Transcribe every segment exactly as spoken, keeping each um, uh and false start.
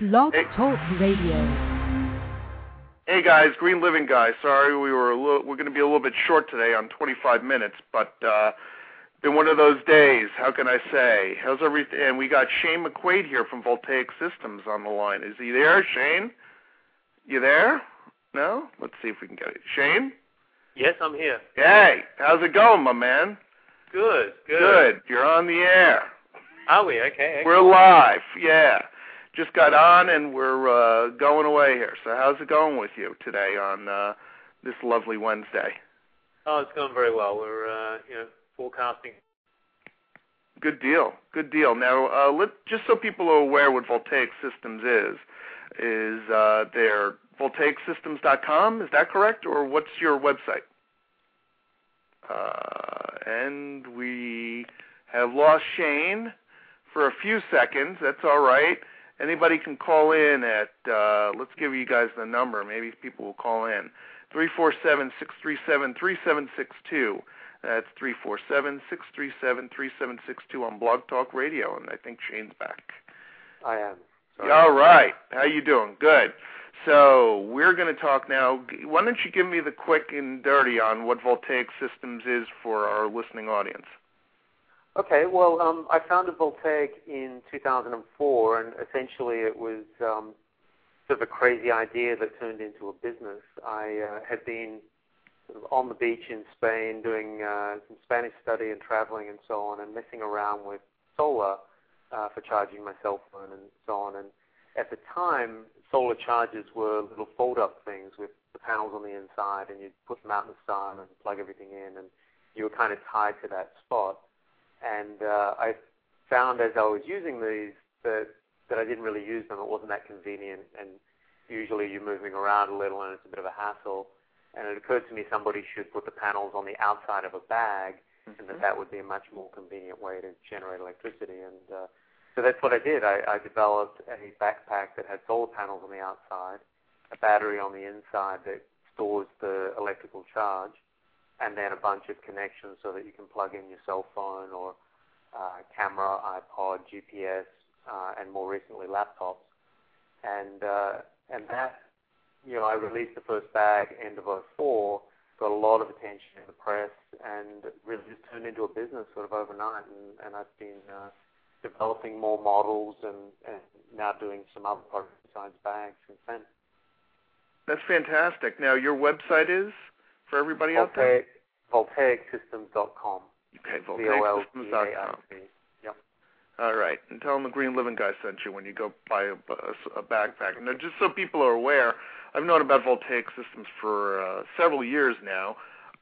Blog hey. Talk Radio. Hey guys, Green Living guy. Sorry, we were a little, we're going to be a little bit short today on twenty-five minutes, but uh, been one of those days. How can I say? How's everything? And we got Shane McQuaid here from Voltaic Systems on the line. Is he there, Shane? You there? No? Let's see if we can get it. Shane? Yes, I'm here. Hey, how's it going, my man? Good, good. Good. You're on the air. Are we? Okay. We're live. Yeah. Just got on, and we're uh, going away here. So how's it going with you today on uh, this lovely Wednesday? Oh, it's going very well. We're, uh, you know, forecasting. Good deal. Good deal. Now, uh, let, just so people are aware what Voltaic Systems is, is uh, their voltaic systems dot com. Is that correct? Or what's your website? Uh, and we have lost Shane for a few seconds. That's all right. Anybody can call in at, uh, let's give you guys the number. Maybe people will call in. three four seven, six three seven, three seven six two. That's three four seven, six three seven, three seven six two on Blog Talk Radio, and I think Shane's back. I am. Sorry. All right. How you doing? Good. So we're going to talk now. Why don't you give me the quick and dirty on what Voltaic Systems is for our listening audience? Okay, well, um, I founded Voltaic in two thousand four, and essentially it was um, sort of a crazy idea that turned into a business. I uh, had been sort of on the beach in Spain doing uh, some Spanish study and traveling and so on, and messing around with solar uh, for charging my cell phone and so on. And at the time, solar chargers were little fold-up things with the panels on the inside, and you'd put them out in the sun and plug everything in, and you were kind of tied to that spot. And uh, I found as I was using these that, that I didn't really use them. It wasn't that convenient, and usually you're moving around a little, and it's a bit of a hassle. And it occurred to me somebody should put the panels on the outside of a bag, mm-hmm. and that that would be a much more convenient way to generate electricity. And uh, so that's what I did. I, I developed a backpack that had solar panels on the outside, a battery on the inside that stores the electrical charge, and then a bunch of connections so that you can plug in your cell phone or uh, camera, iPod, G P S, uh, and more recently laptops. And uh, and that, you know, I released the first bag end of oh four, got a lot of attention in the press, and really just turned into a business sort of overnight. And, and I've been uh, developing more models and, and now doing some other products besides bags since then. That's fantastic. Now, your website is? For everybody Voltaic, out there? Voltaic Systems dot com. Okay, Voltaic Systems dot com. Yep. All right. And tell them the Green Living guy sent you when you go buy a, a, a backpack. Now, just so people are aware, I've known about Voltaic Systems for uh, several years now.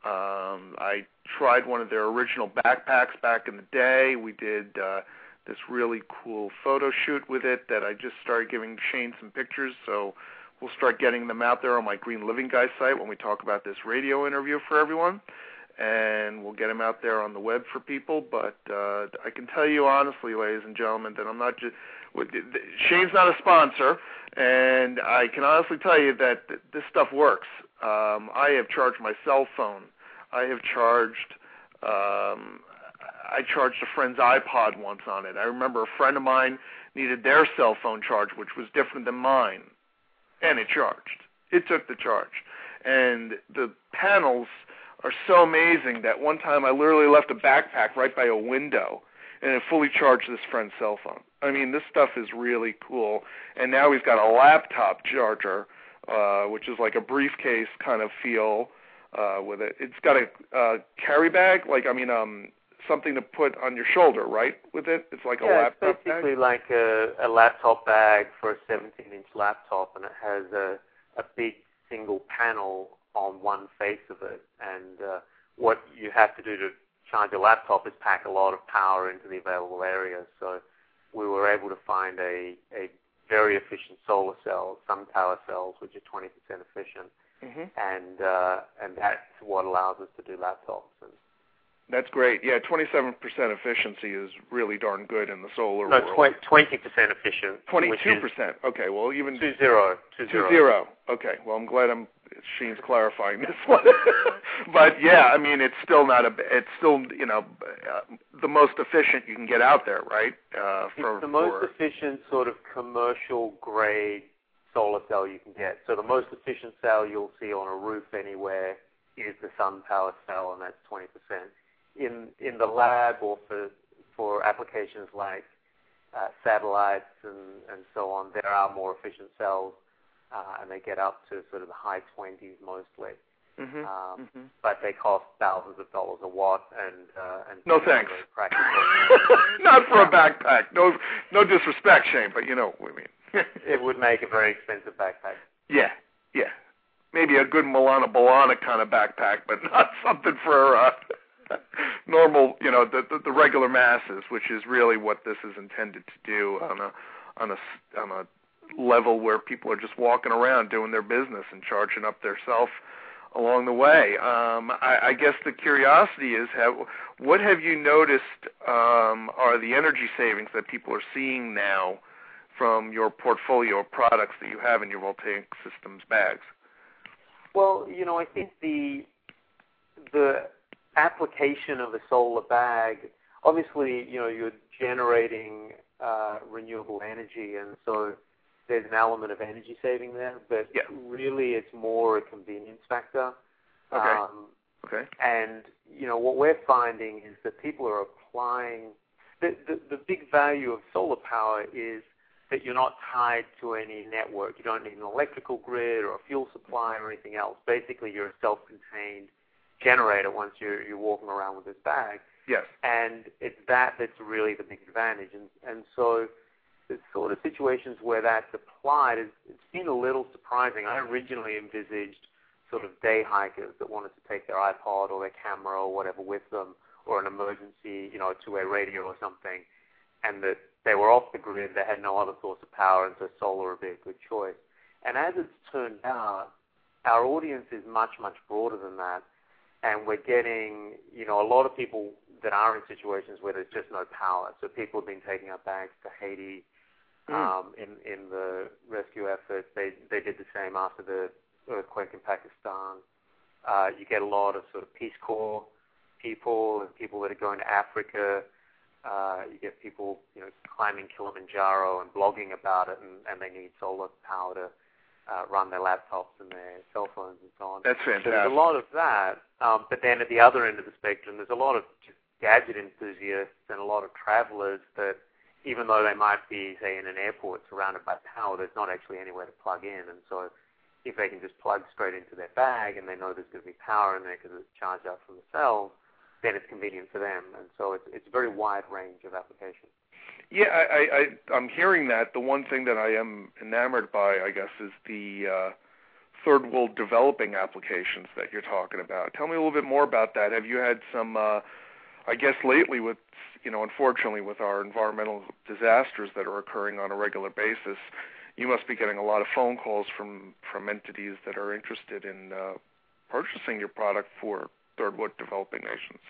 Um, I tried one of their original backpacks back in the day. We did uh, this really cool photo shoot with it that I just started giving Shane some pictures, so we'll start getting them out there on my Green Living Guy site when we talk about this radio interview for everyone, and we'll get them out there on the web for people. But uh, I can tell you honestly, ladies and gentlemen, that I'm not just – Shane's not a sponsor, and I can honestly tell you that th- this stuff works. Um, I have charged my cell phone. I have charged um, – I charged a friend's iPod once on it. I remember a friend of mine needed their cell phone charged, which was different than mine. And it charged. It took the charge. And the panels are so amazing that one time I literally left a backpack right by a window, and it fully charged this friend's cell phone. I mean, this stuff is really cool. And now he's got a laptop charger, uh, which is like a briefcase kind of feel uh, with it. It's got a uh, carry bag, like, I mean, um, something to put on your shoulder, right, with it? It's like yeah, a laptop bag? Yeah, it's basically bag. like a, a laptop bag for a seventeen-inch laptop, and it has a, a big single panel on one face of it. And uh, what you have to do to charge a laptop is pack a lot of power into the available area. So we were able to find a, a very efficient solar cell, SunPower cells, which are twenty percent efficient, mm-hmm. and uh, and that's what allows us to do laptops. And that's great. Yeah, twenty-seven percent efficiency is really darn good in the solar no, world. No, twenty percent efficient. twenty-two percent. Okay, well, even... Two zero. Two zero. Two zero. Okay, well, I'm glad I'm Shane's clarifying this one. But yeah, I mean, it's still not a. It's still, you know, uh, the most efficient you can get out there, right? Uh, for, it's the most for... efficient sort of commercial grade solar cell you can get. So the most efficient cell you'll see on a roof anywhere is the SunPower cell, and that's twenty percent. In in the lab or for for applications like uh, satellites and, and so on, there are more efficient cells. Uh, and they get up to sort of the high twenties mostly. Mm-hmm. Um, mm-hmm. But they cost thousands of dollars a watt. And, uh, and no thanks. Not for a backpack. No, no disrespect, Shane, but you know what I mean. It would make a very expensive backpack. Yeah, yeah. Maybe a good Milana Bolana kind of backpack, but not something for uh, normal, you know, the, the, the regular masses, which is really what this is intended to do on a on a on a. level where people are just walking around doing their business and charging up their self along the way. Um, I, I guess the curiosity is, have, what have you noticed um, are the energy savings that people are seeing now from your portfolio of products that you have in your Voltaic Systems bags? Well, you know, I think the the application of a solar bag, obviously, you know, you're generating uh, renewable energy, and so there's an element of energy saving there, but yeah. really it's more a convenience factor. Okay. Um, okay. And, you know, what we're finding is that people are applying the, the, the big value of solar power is that you're not tied to any network. You don't need an electrical grid or a fuel supply or anything else. Basically, you're a self-contained generator once you're, you're walking around with this bag. Yes. And it's that that's really the big advantage. And, and so... the sort of situations where that's applied, is, it's been a little surprising. I originally envisaged sort of day hikers that wanted to take their iPod or their camera or whatever with them, or an emergency, you know, a two-way radio or something, and that they were off the grid, they had no other source of power, and so solar would be a good choice. And as it's turned out, our audience is much, much broader than that, and we're getting, you know, a lot of people that are in situations where there's just no power. So people have been taking our bags to Haiti, Um, in, in the rescue effort. They they did the same after the earthquake in Pakistan. Uh, you get a lot of sort of Peace Corps people and people that are going to Africa. Uh, you get people, you know, climbing Kilimanjaro and blogging about it, and, and they need solar power to uh, run their laptops and their cell phones and so on. That's fantastic. So there's a lot of that. Um, but then at the other end of the spectrum, there's a lot of just gadget enthusiasts and a lot of travelers that, even though they might be, say, in an airport surrounded by power, there's not actually anywhere to plug in. And so if they can just plug straight into their bag and they know there's going to be power in there because it's charged up from the cell, then it's convenient for them. And so it's, it's a very wide range of applications. Yeah, I, I, I'm hearing that. The one thing that I am enamored by, I guess, is the uh, third world developing applications that you're talking about. Tell me a little bit more about that. Have you had some... Uh, I guess lately with, you know, unfortunately with our environmental disasters that are occurring on a regular basis, you must be getting a lot of phone calls from, from entities that are interested in uh, purchasing your product for third world developing nations.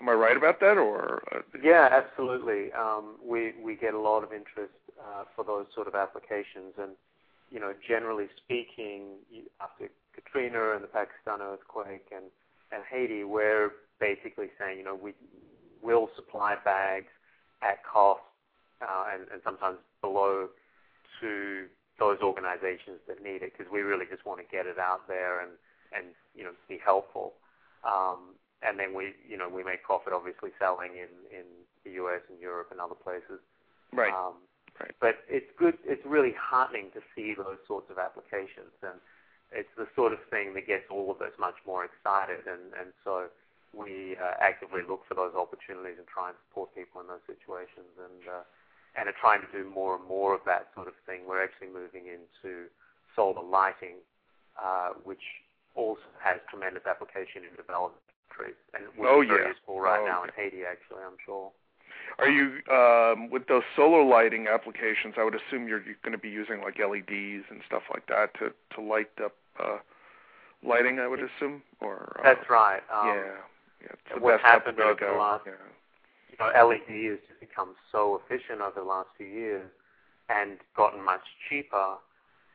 Am I right about that? Or uh, yeah, absolutely. Um, we, we get a lot of interest uh, for those sort of applications. And, you know, generally speaking, after Katrina and the Pakistan earthquake and, and Haiti, where basically saying, you know, we will supply bags at cost uh, and, and sometimes below to those organizations that need it because we really just want to get it out there and, and you know, be helpful. Um, and then we, you know, we make profit obviously selling in, in the U S and Europe and other places. Right. Um, right. But it's good. It's really heartening to see those sorts of applications, and it's the sort of thing that gets all of us much more excited, and, and so we uh, actively look for those opportunities and try and support people in those situations, and uh, and are trying to do more and more of that sort of thing. We're actually moving into solar lighting, uh, which also has tremendous application in development countries, and which oh, is very yeah. useful right oh, now yeah. in Haiti, actually, I'm sure. Are you, um, with those solar lighting applications, I would assume you're, you're going to be using like L E Ds and stuff like that to, to light up uh, lighting, I would assume? Or uh, That's right. Um, yeah. Yeah, what happened over the last, yeah. you know, L E D has just become so efficient over the last few years and gotten much cheaper.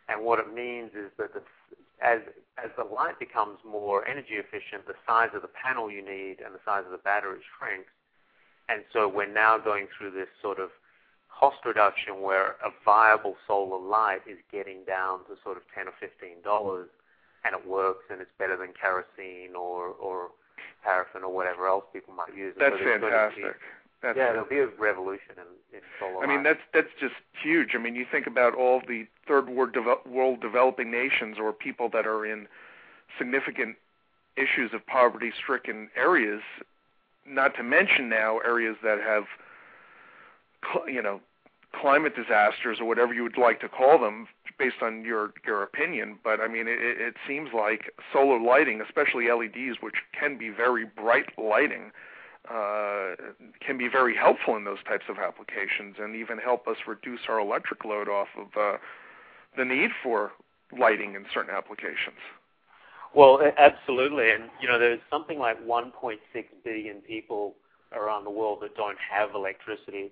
And what it means is that the as as the light becomes more energy efficient, the size of the panel you need and the size of the battery shrinks. And so we're now going through this sort of cost reduction where a viable solar light is getting down to sort of ten or fifteen dollars, and it works, and it's better than kerosene or, or paraffin or whatever else people might use. That's so fantastic. That's yeah, there'll be a revolution in, in solar. I mean, that's that's just huge. I mean, you think about all the third world, dev- world developing nations or people that are in significant issues of poverty-stricken areas, not to mention now areas that have, cl- you know, climate disasters or whatever you would like to call them based on your, your opinion. But, I mean, it, it seems like solar lighting, especially L E Ds, which can be very bright lighting, Uh, can be very helpful in those types of applications, and even help us reduce our electric load off of uh, the need for lighting in certain applications. Well, absolutely, and you know, there's something like one point six billion people around the world that don't have electricity,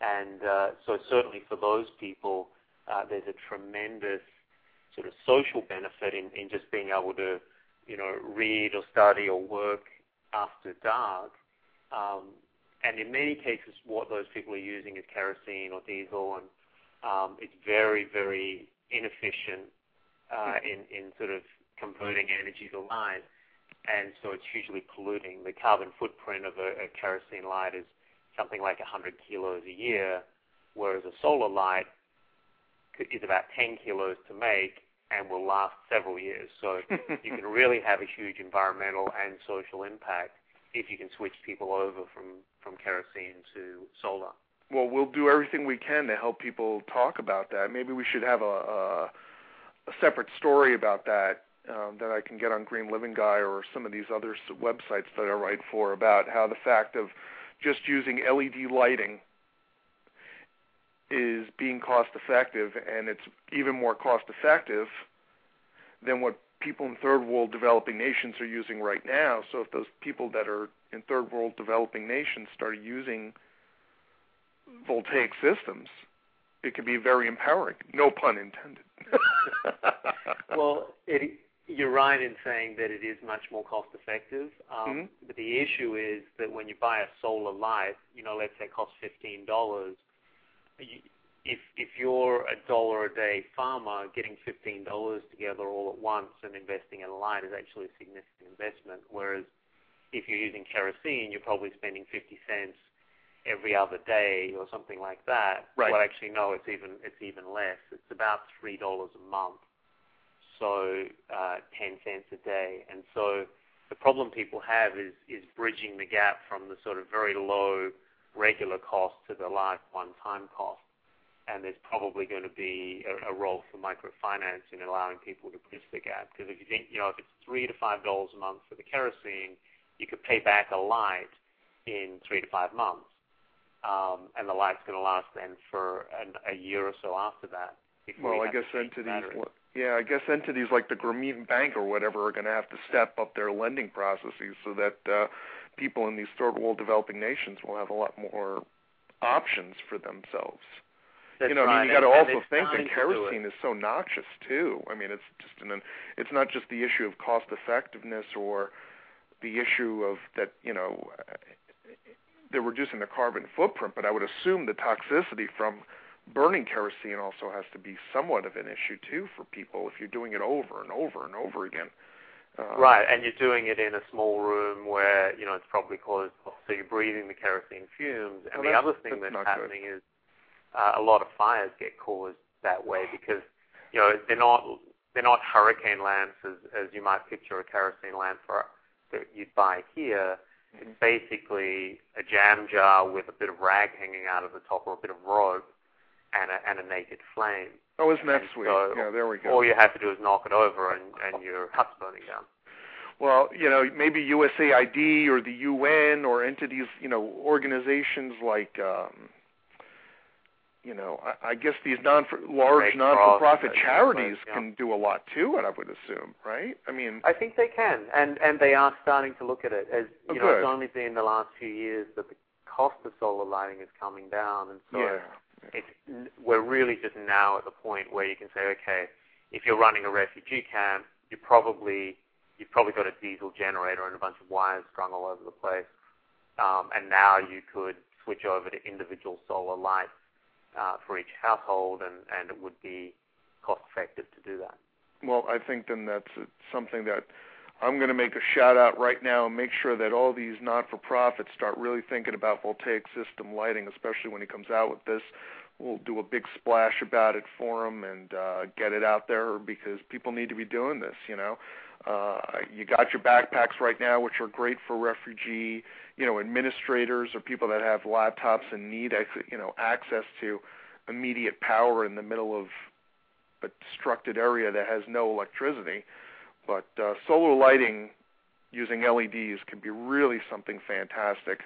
and uh, so certainly for those people, uh, there's a tremendous sort of social benefit in, in just being able to, you know, read or study or work after dark. Um, and in many cases, what those people are using is kerosene or diesel, and um, it's very, very inefficient uh, in, in sort of converting energy to light, and so it's hugely polluting. The carbon footprint of a, a kerosene light is something like one hundred kilos a year, whereas a solar light is about ten kilos to make and will last several years. So you can really have a huge environmental and social impact if you can switch people over from, from kerosene to solar. Well, we'll do everything we can to help people talk about that. Maybe we should have a, a, a separate story about that um, that I can get on Green Living Guy or some of these other websites that I write for, about how the fact of just using L E D lighting is being cost-effective, and it's even more cost-effective than what people in third world developing nations are using right now. So if those people that are in third world developing nations start using Voltaic systems, it could be very empowering. No pun intended. Well, it, you're right in saying that it is much more cost effective. Um, mm-hmm. But the issue is that when you buy a solar light, you know, let's say it costs fifteen dollars. You, If if you're a dollar a day farmer, getting fifteen dollars together all at once and investing in a light is actually a significant investment. Whereas if you're using kerosene, you're probably spending fifty cents every other day or something like that. Right. Well, actually, no, it's even it's even less. It's about three dollars a month, so uh, ten cents a day. And so the problem people have is is bridging the gap from the sort of very low regular cost to the large one-time cost. And there's probably going to be a, a role for microfinance in allowing people to bridge the gap. Because if you think, you know, if it's three to five dollars a month for the kerosene, you could pay back a light in three to five months, um, and the light's going to last then for an, a year or so after that. Well, we I guess entities, what, yeah, I guess entities like the Grameen Bank or whatever are going to have to step up their lending processes so that uh, people in these third world developing nations will have a lot more options for themselves. That's you know, right. I mean, you got to also think that kerosene is so noxious too. I mean, it's just an, it's not just the issue of cost effectiveness or the issue of that, you know, they're reducing the carbon footprint, but I would assume the toxicity from burning kerosene also has to be somewhat of an issue too for people if you're doing it over and over and over again. Uh, right, and you're doing it in a small room where, you know, it's probably closed off, so you're breathing the kerosene fumes. And well, the other thing that's, that's happening good. is Uh, a lot of fires get caused that way because, you know, they're not they're not hurricane lamps as, as you might picture a kerosene lamp for, that you'd buy here. Mm-hmm. It's basically a jam jar with a bit of rag hanging out of the top or a bit of rope and a, and a naked flame. Oh, isn't that and sweet? So yeah, there we go. All you have to do is knock it over and, and your hut's burning down. Well, you know, maybe U S A I D or the U N or entities, you know, organizations like... Um, You know, I, I guess these non large non-for-profit charities yeah. can do a lot too, and I would assume, right? I mean, I think they can, and and they are starting to look at it. As you oh, know, good. It's only been the last few years that the cost of solar lighting is coming down, and so yeah. it's we're really just now at the point where you can say, okay, if you're running a refugee camp, you probably you've probably got a diesel generator and a bunch of wires strung all over the place. Um, and now you could switch over to individual solar lights uh, for each household, and, and it would be cost-effective to do that. Well, I think then that's something that I'm going to make a shout-out right now and make sure that all these not-for-profits start really thinking about voltaic system lighting, especially when he comes out with this. We'll do a big splash about it for them and uh, get it out there, because people need to be doing this, you know. Uh, you got your backpacks right now, which are great for refugee, you know, administrators or people that have laptops and need, you know, access to immediate power in the middle of a destructed area that has no electricity. But uh, solar lighting using L E Ds can be really something fantastic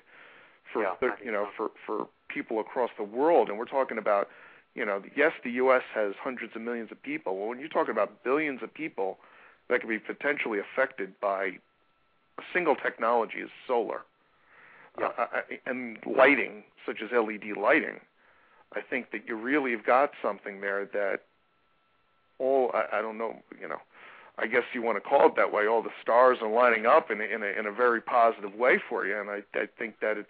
for, yeah, you know, for, for people across the world. And we're talking about, you know, yes, the U S has hundreds of millions of people. Well, when you're talking about billions of people that could be potentially affected by a single technology as solar. Yeah. Uh, and lighting, such as L E D lighting, I think that you really have got something there that all, I, I don't know, you know, I guess you want to call it that way, all the stars are lining up in a, in a, in a very positive way for you. And I, I think that it's,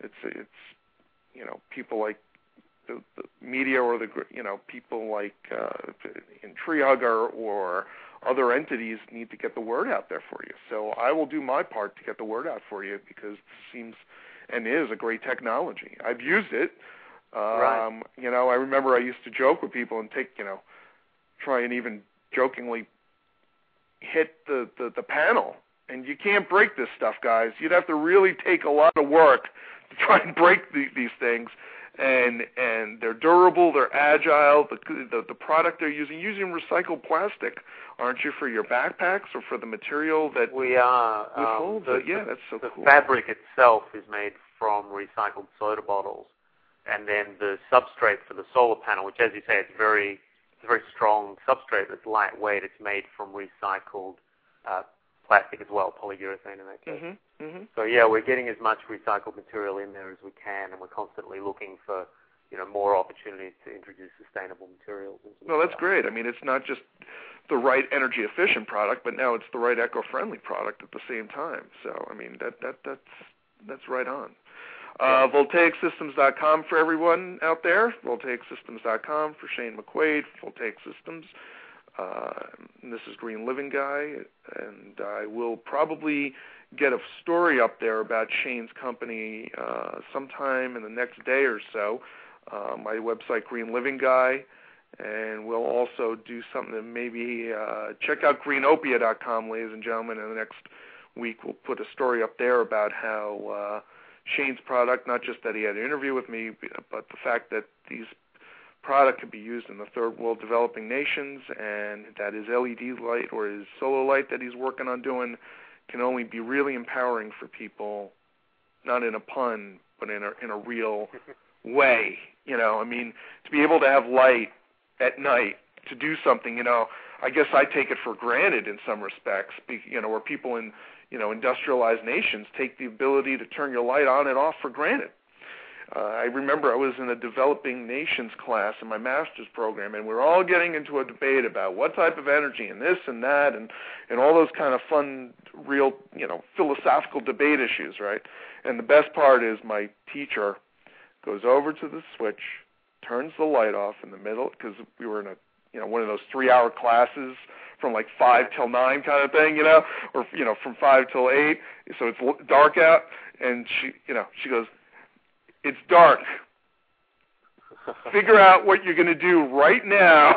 it's, it's, you know, people like the, the media or the, you know, people like uh, in Treehugger or other entities need to get the word out there for you. So I will do my part to get the word out for you, because it seems and is a great technology. I've used it. Um, right. You know, I remember I used to joke with people and take, you know, try and even jokingly hit the, the, the panel. And you can't break this stuff, guys. You'd have to really take a lot of work to try and break the, these things. And and they're durable, they're agile. The, the the product they're using using recycled plastic, aren't you, for your backpacks or for the material that we are? Um, the, yeah, that's so the cool. The fabric itself is made from recycled soda bottles, and then the substrate for the solar panel, which, as you say, it's very it's a very strong substrate. It's lightweight. It's made from recycled uh, plastic as well, polyurethane in that case. Mm-hmm, mm-hmm. So yeah, we're getting as much recycled material in there as we can, and we're constantly looking for, you know, more opportunities to introduce sustainable materials. Well, that's great. I mean, it's not just the right energy efficient product, but now it's the right eco-friendly product at the same time. So I mean, that that that's that's right on. Uh, voltaic systems dot com for everyone out there. voltaic systems dot com for Shane McQuaid, Voltaic Systems. Uh, this is Green Living Guy, and I will probably get a story up there about Shane's company uh, sometime in the next day or so. Uh, my website, Green Living Guy, and we'll also do something that maybe uh, check out green opia dot com, ladies and gentlemen. In the next week, we'll put a story up there about how uh, Shane's product, not just that he had an interview with me, but the fact that these product could be used in the third world developing nations, and that his L E D light or his solar light that he's working on doing can only be really empowering for people, not in a pun, but in a in a real way. You know, I mean, to be able to have light at night to do something, you know, I guess I take it for granted in some respects, you know, where people in, you know, industrialized nations take the ability to turn your light on and off for granted. Uh, I remember I was in a developing nations class in my master's program, and we were all getting into a debate about what type of energy and this and that and, and all those kind of fun, real, you know, philosophical debate issues, right? And the best part is my teacher goes over to the switch, turns the light off in the middle, because we were in a, you know, one of those three-hour classes from like five till nine kind of thing, you know, or, you know, from five till eight, so it's dark out, and she, you know, she goes, "It's dark. Figure out what you're going to do right now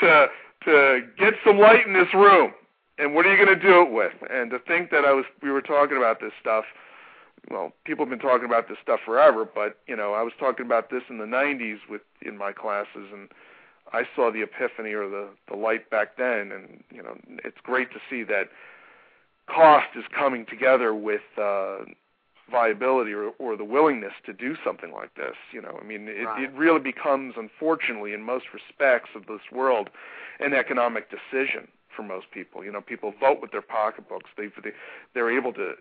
to to get some light in this room, and what are you going to do it with?" And to think that I was we were talking about this stuff. Well, people have been talking about this stuff forever, but you know, I was talking about this in the nineties with in my classes, and I saw the epiphany or the the light back then. And you know, it's great to see that cost is coming together with. Uh, viability or, or the willingness to do something like this. You know, I mean, it, right. it really becomes, unfortunately, in most respects of this world, an economic decision for most people. You know, people vote with their pocketbooks. They, they, they're able to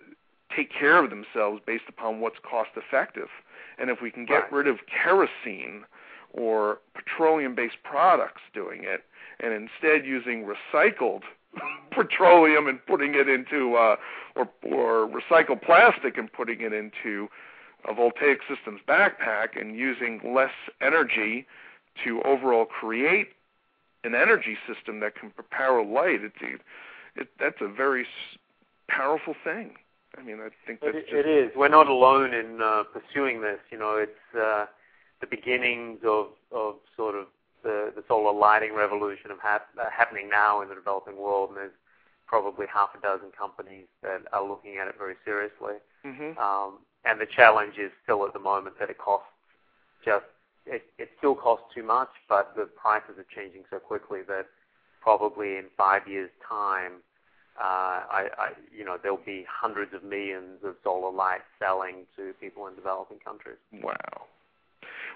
take care of themselves based upon what's cost effective. And if we can get right. rid of kerosene or petroleum-based products doing it, and instead using recycled petroleum and putting it into, uh, or, or recycled plastic and putting it into a Voltaic Systems backpack, and using less energy to overall create an energy system that can power light. It's a, it, that's a very s- powerful thing. I mean, I think that's it, just... it is. We're not alone in uh, pursuing this. You know, it's uh, the beginnings of, of sort of the, the solar lighting revolution of hap- happening now in the developing world, and there's probably half a dozen companies that are looking at it very seriously. Mm-hmm. Um, and the challenge is still at the moment that it costs just It, it still costs too much, but the prices are changing so quickly that probably in five years' time, uh, I, I, you know, there'll be hundreds of millions of solar lights selling to people in developing countries. Wow.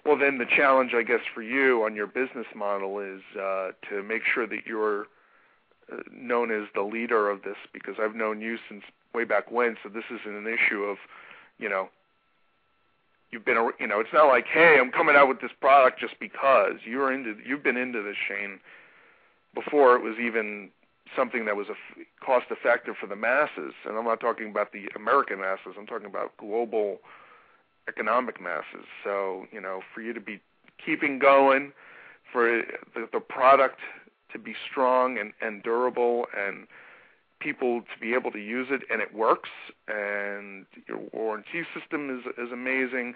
Well, then the challenge, I guess, for you on your business model is uh, to make sure that you're known as the leader of this, because I've known you since way back when, so this isn't an issue of, you know, You've been, you know, it's not like, hey, I'm coming out with this product just because you're into. You've been into this, Shane, before it was even something that was a cost effective for the masses. And I'm not talking about the American masses. I'm talking about global economic masses. So, you know, for you to be keeping going, for the, the product to be strong and, and durable, and people to be able to use it, and it works, and your warranty system is is amazing.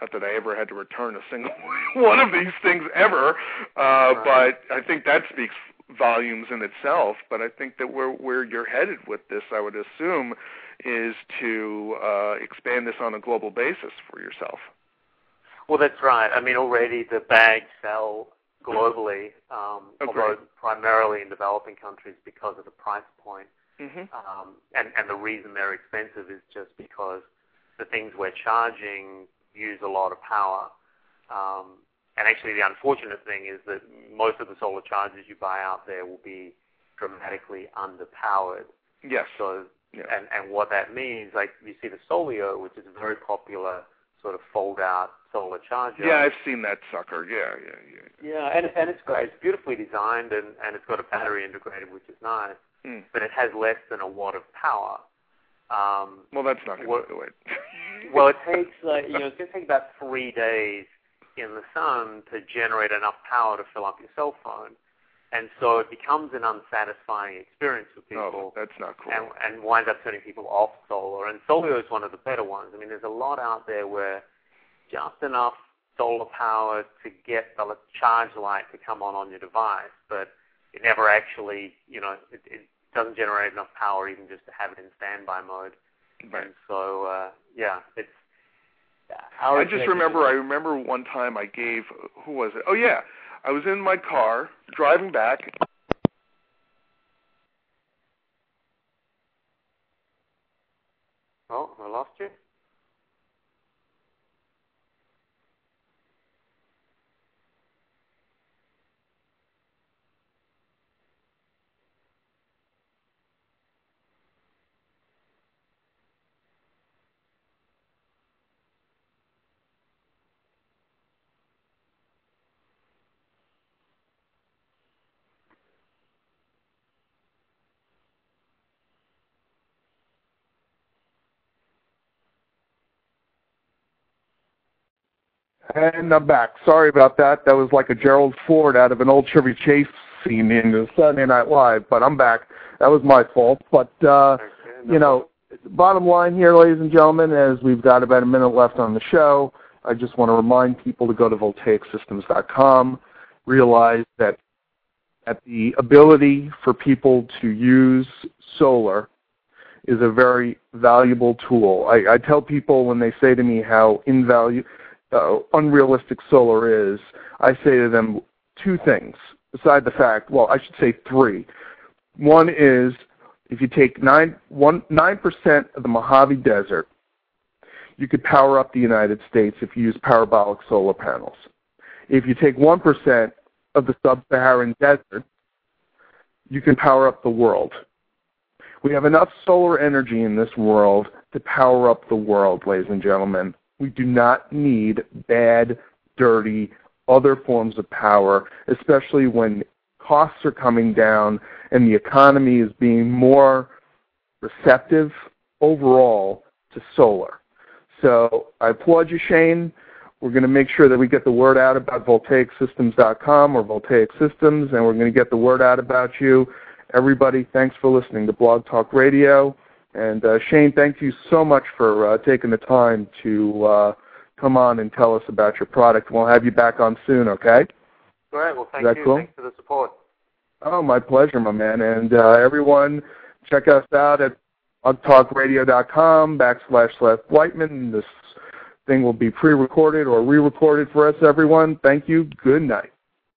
Not that I ever had to return a single one of these things ever, uh, right. But I think that speaks volumes in itself. But I think that where, where you're headed with this, I would assume, is to uh, expand this on a global basis for yourself. Well, that's right. I mean, already the bags sell globally, um, okay. although primarily in developing countries because of the price point. Mm-hmm. Um, and, and the reason they're expensive is just because the things we're charging use a lot of power. Um, and actually the unfortunate thing is that most of the solar chargers you buy out there will be dramatically underpowered. Yes. So, yeah. and, and what that means, like you see the Solio, which is a very popular sort of fold-out solar charger. Yeah, I've seen that sucker. Yeah, yeah, yeah. Yeah, and, and it's great. It's beautifully designed, and, and it's got a battery integrated, which is nice. But it has less than a watt of power. Um, well, that's not going to do it. Well, it takes uh, you know it's going to take about three days in the sun to generate enough power to fill up your cell phone, and so it becomes an unsatisfying experience for people. Oh, that's not cool. And, and winds up turning people off solar. And solar is one of the better ones. I mean, there's a lot out there where just enough solar power to get the charge light to come on on your device, but it never actually, you know, it, it doesn't generate enough power even just to have it in standby mode. Right. And so, uh, yeah, it's... I just remember, I remember one time I gave, who was it? Oh, yeah, I was in my car, driving back. Oh, I lost you? And I'm back. Sorry about that. That was like a Gerald Ford out of an old Chevy Chase scene in the Saturday Night Live, but I'm back. That was my fault. But, uh, you know, bottom line here, ladies and gentlemen, as we've got about a minute left on the show, I just want to remind people to go to voltaic systems dot com, realize that, that the ability for people to use solar is a very valuable tool. I, I tell people when they say to me how invaluable, Uh, unrealistic solar is, I say to them two things, beside the fact, well, I should say three. One is if you take nine, one, nine percent of the Mojave Desert, you could power up the United States if you use parabolic solar panels. If you take one percent of the sub-Saharan desert, you can power up the world. We have enough solar energy in this world to power up the world, ladies and gentlemen. We do not need bad, dirty, other forms of power, especially when costs are coming down and the economy is being more receptive overall to solar. So I applaud you, Shane. We're going to make sure that we get the word out about voltaic systems dot com or Voltaic Systems, and we're going to get the word out about you. Everybody, thanks for listening to Blog Talk Radio. And uh, Shane, thank you so much for uh, taking the time to uh, come on and tell us about your product. We'll have you back on soon, okay? All right. Well, thank you. Cool? Thanks for the support. Oh, my pleasure, my man. And uh, everyone, check us out at blog talk radio dot com backslash Seth Whiteman. This thing will be pre-recorded or re-recorded for us, everyone. Thank you. Good night.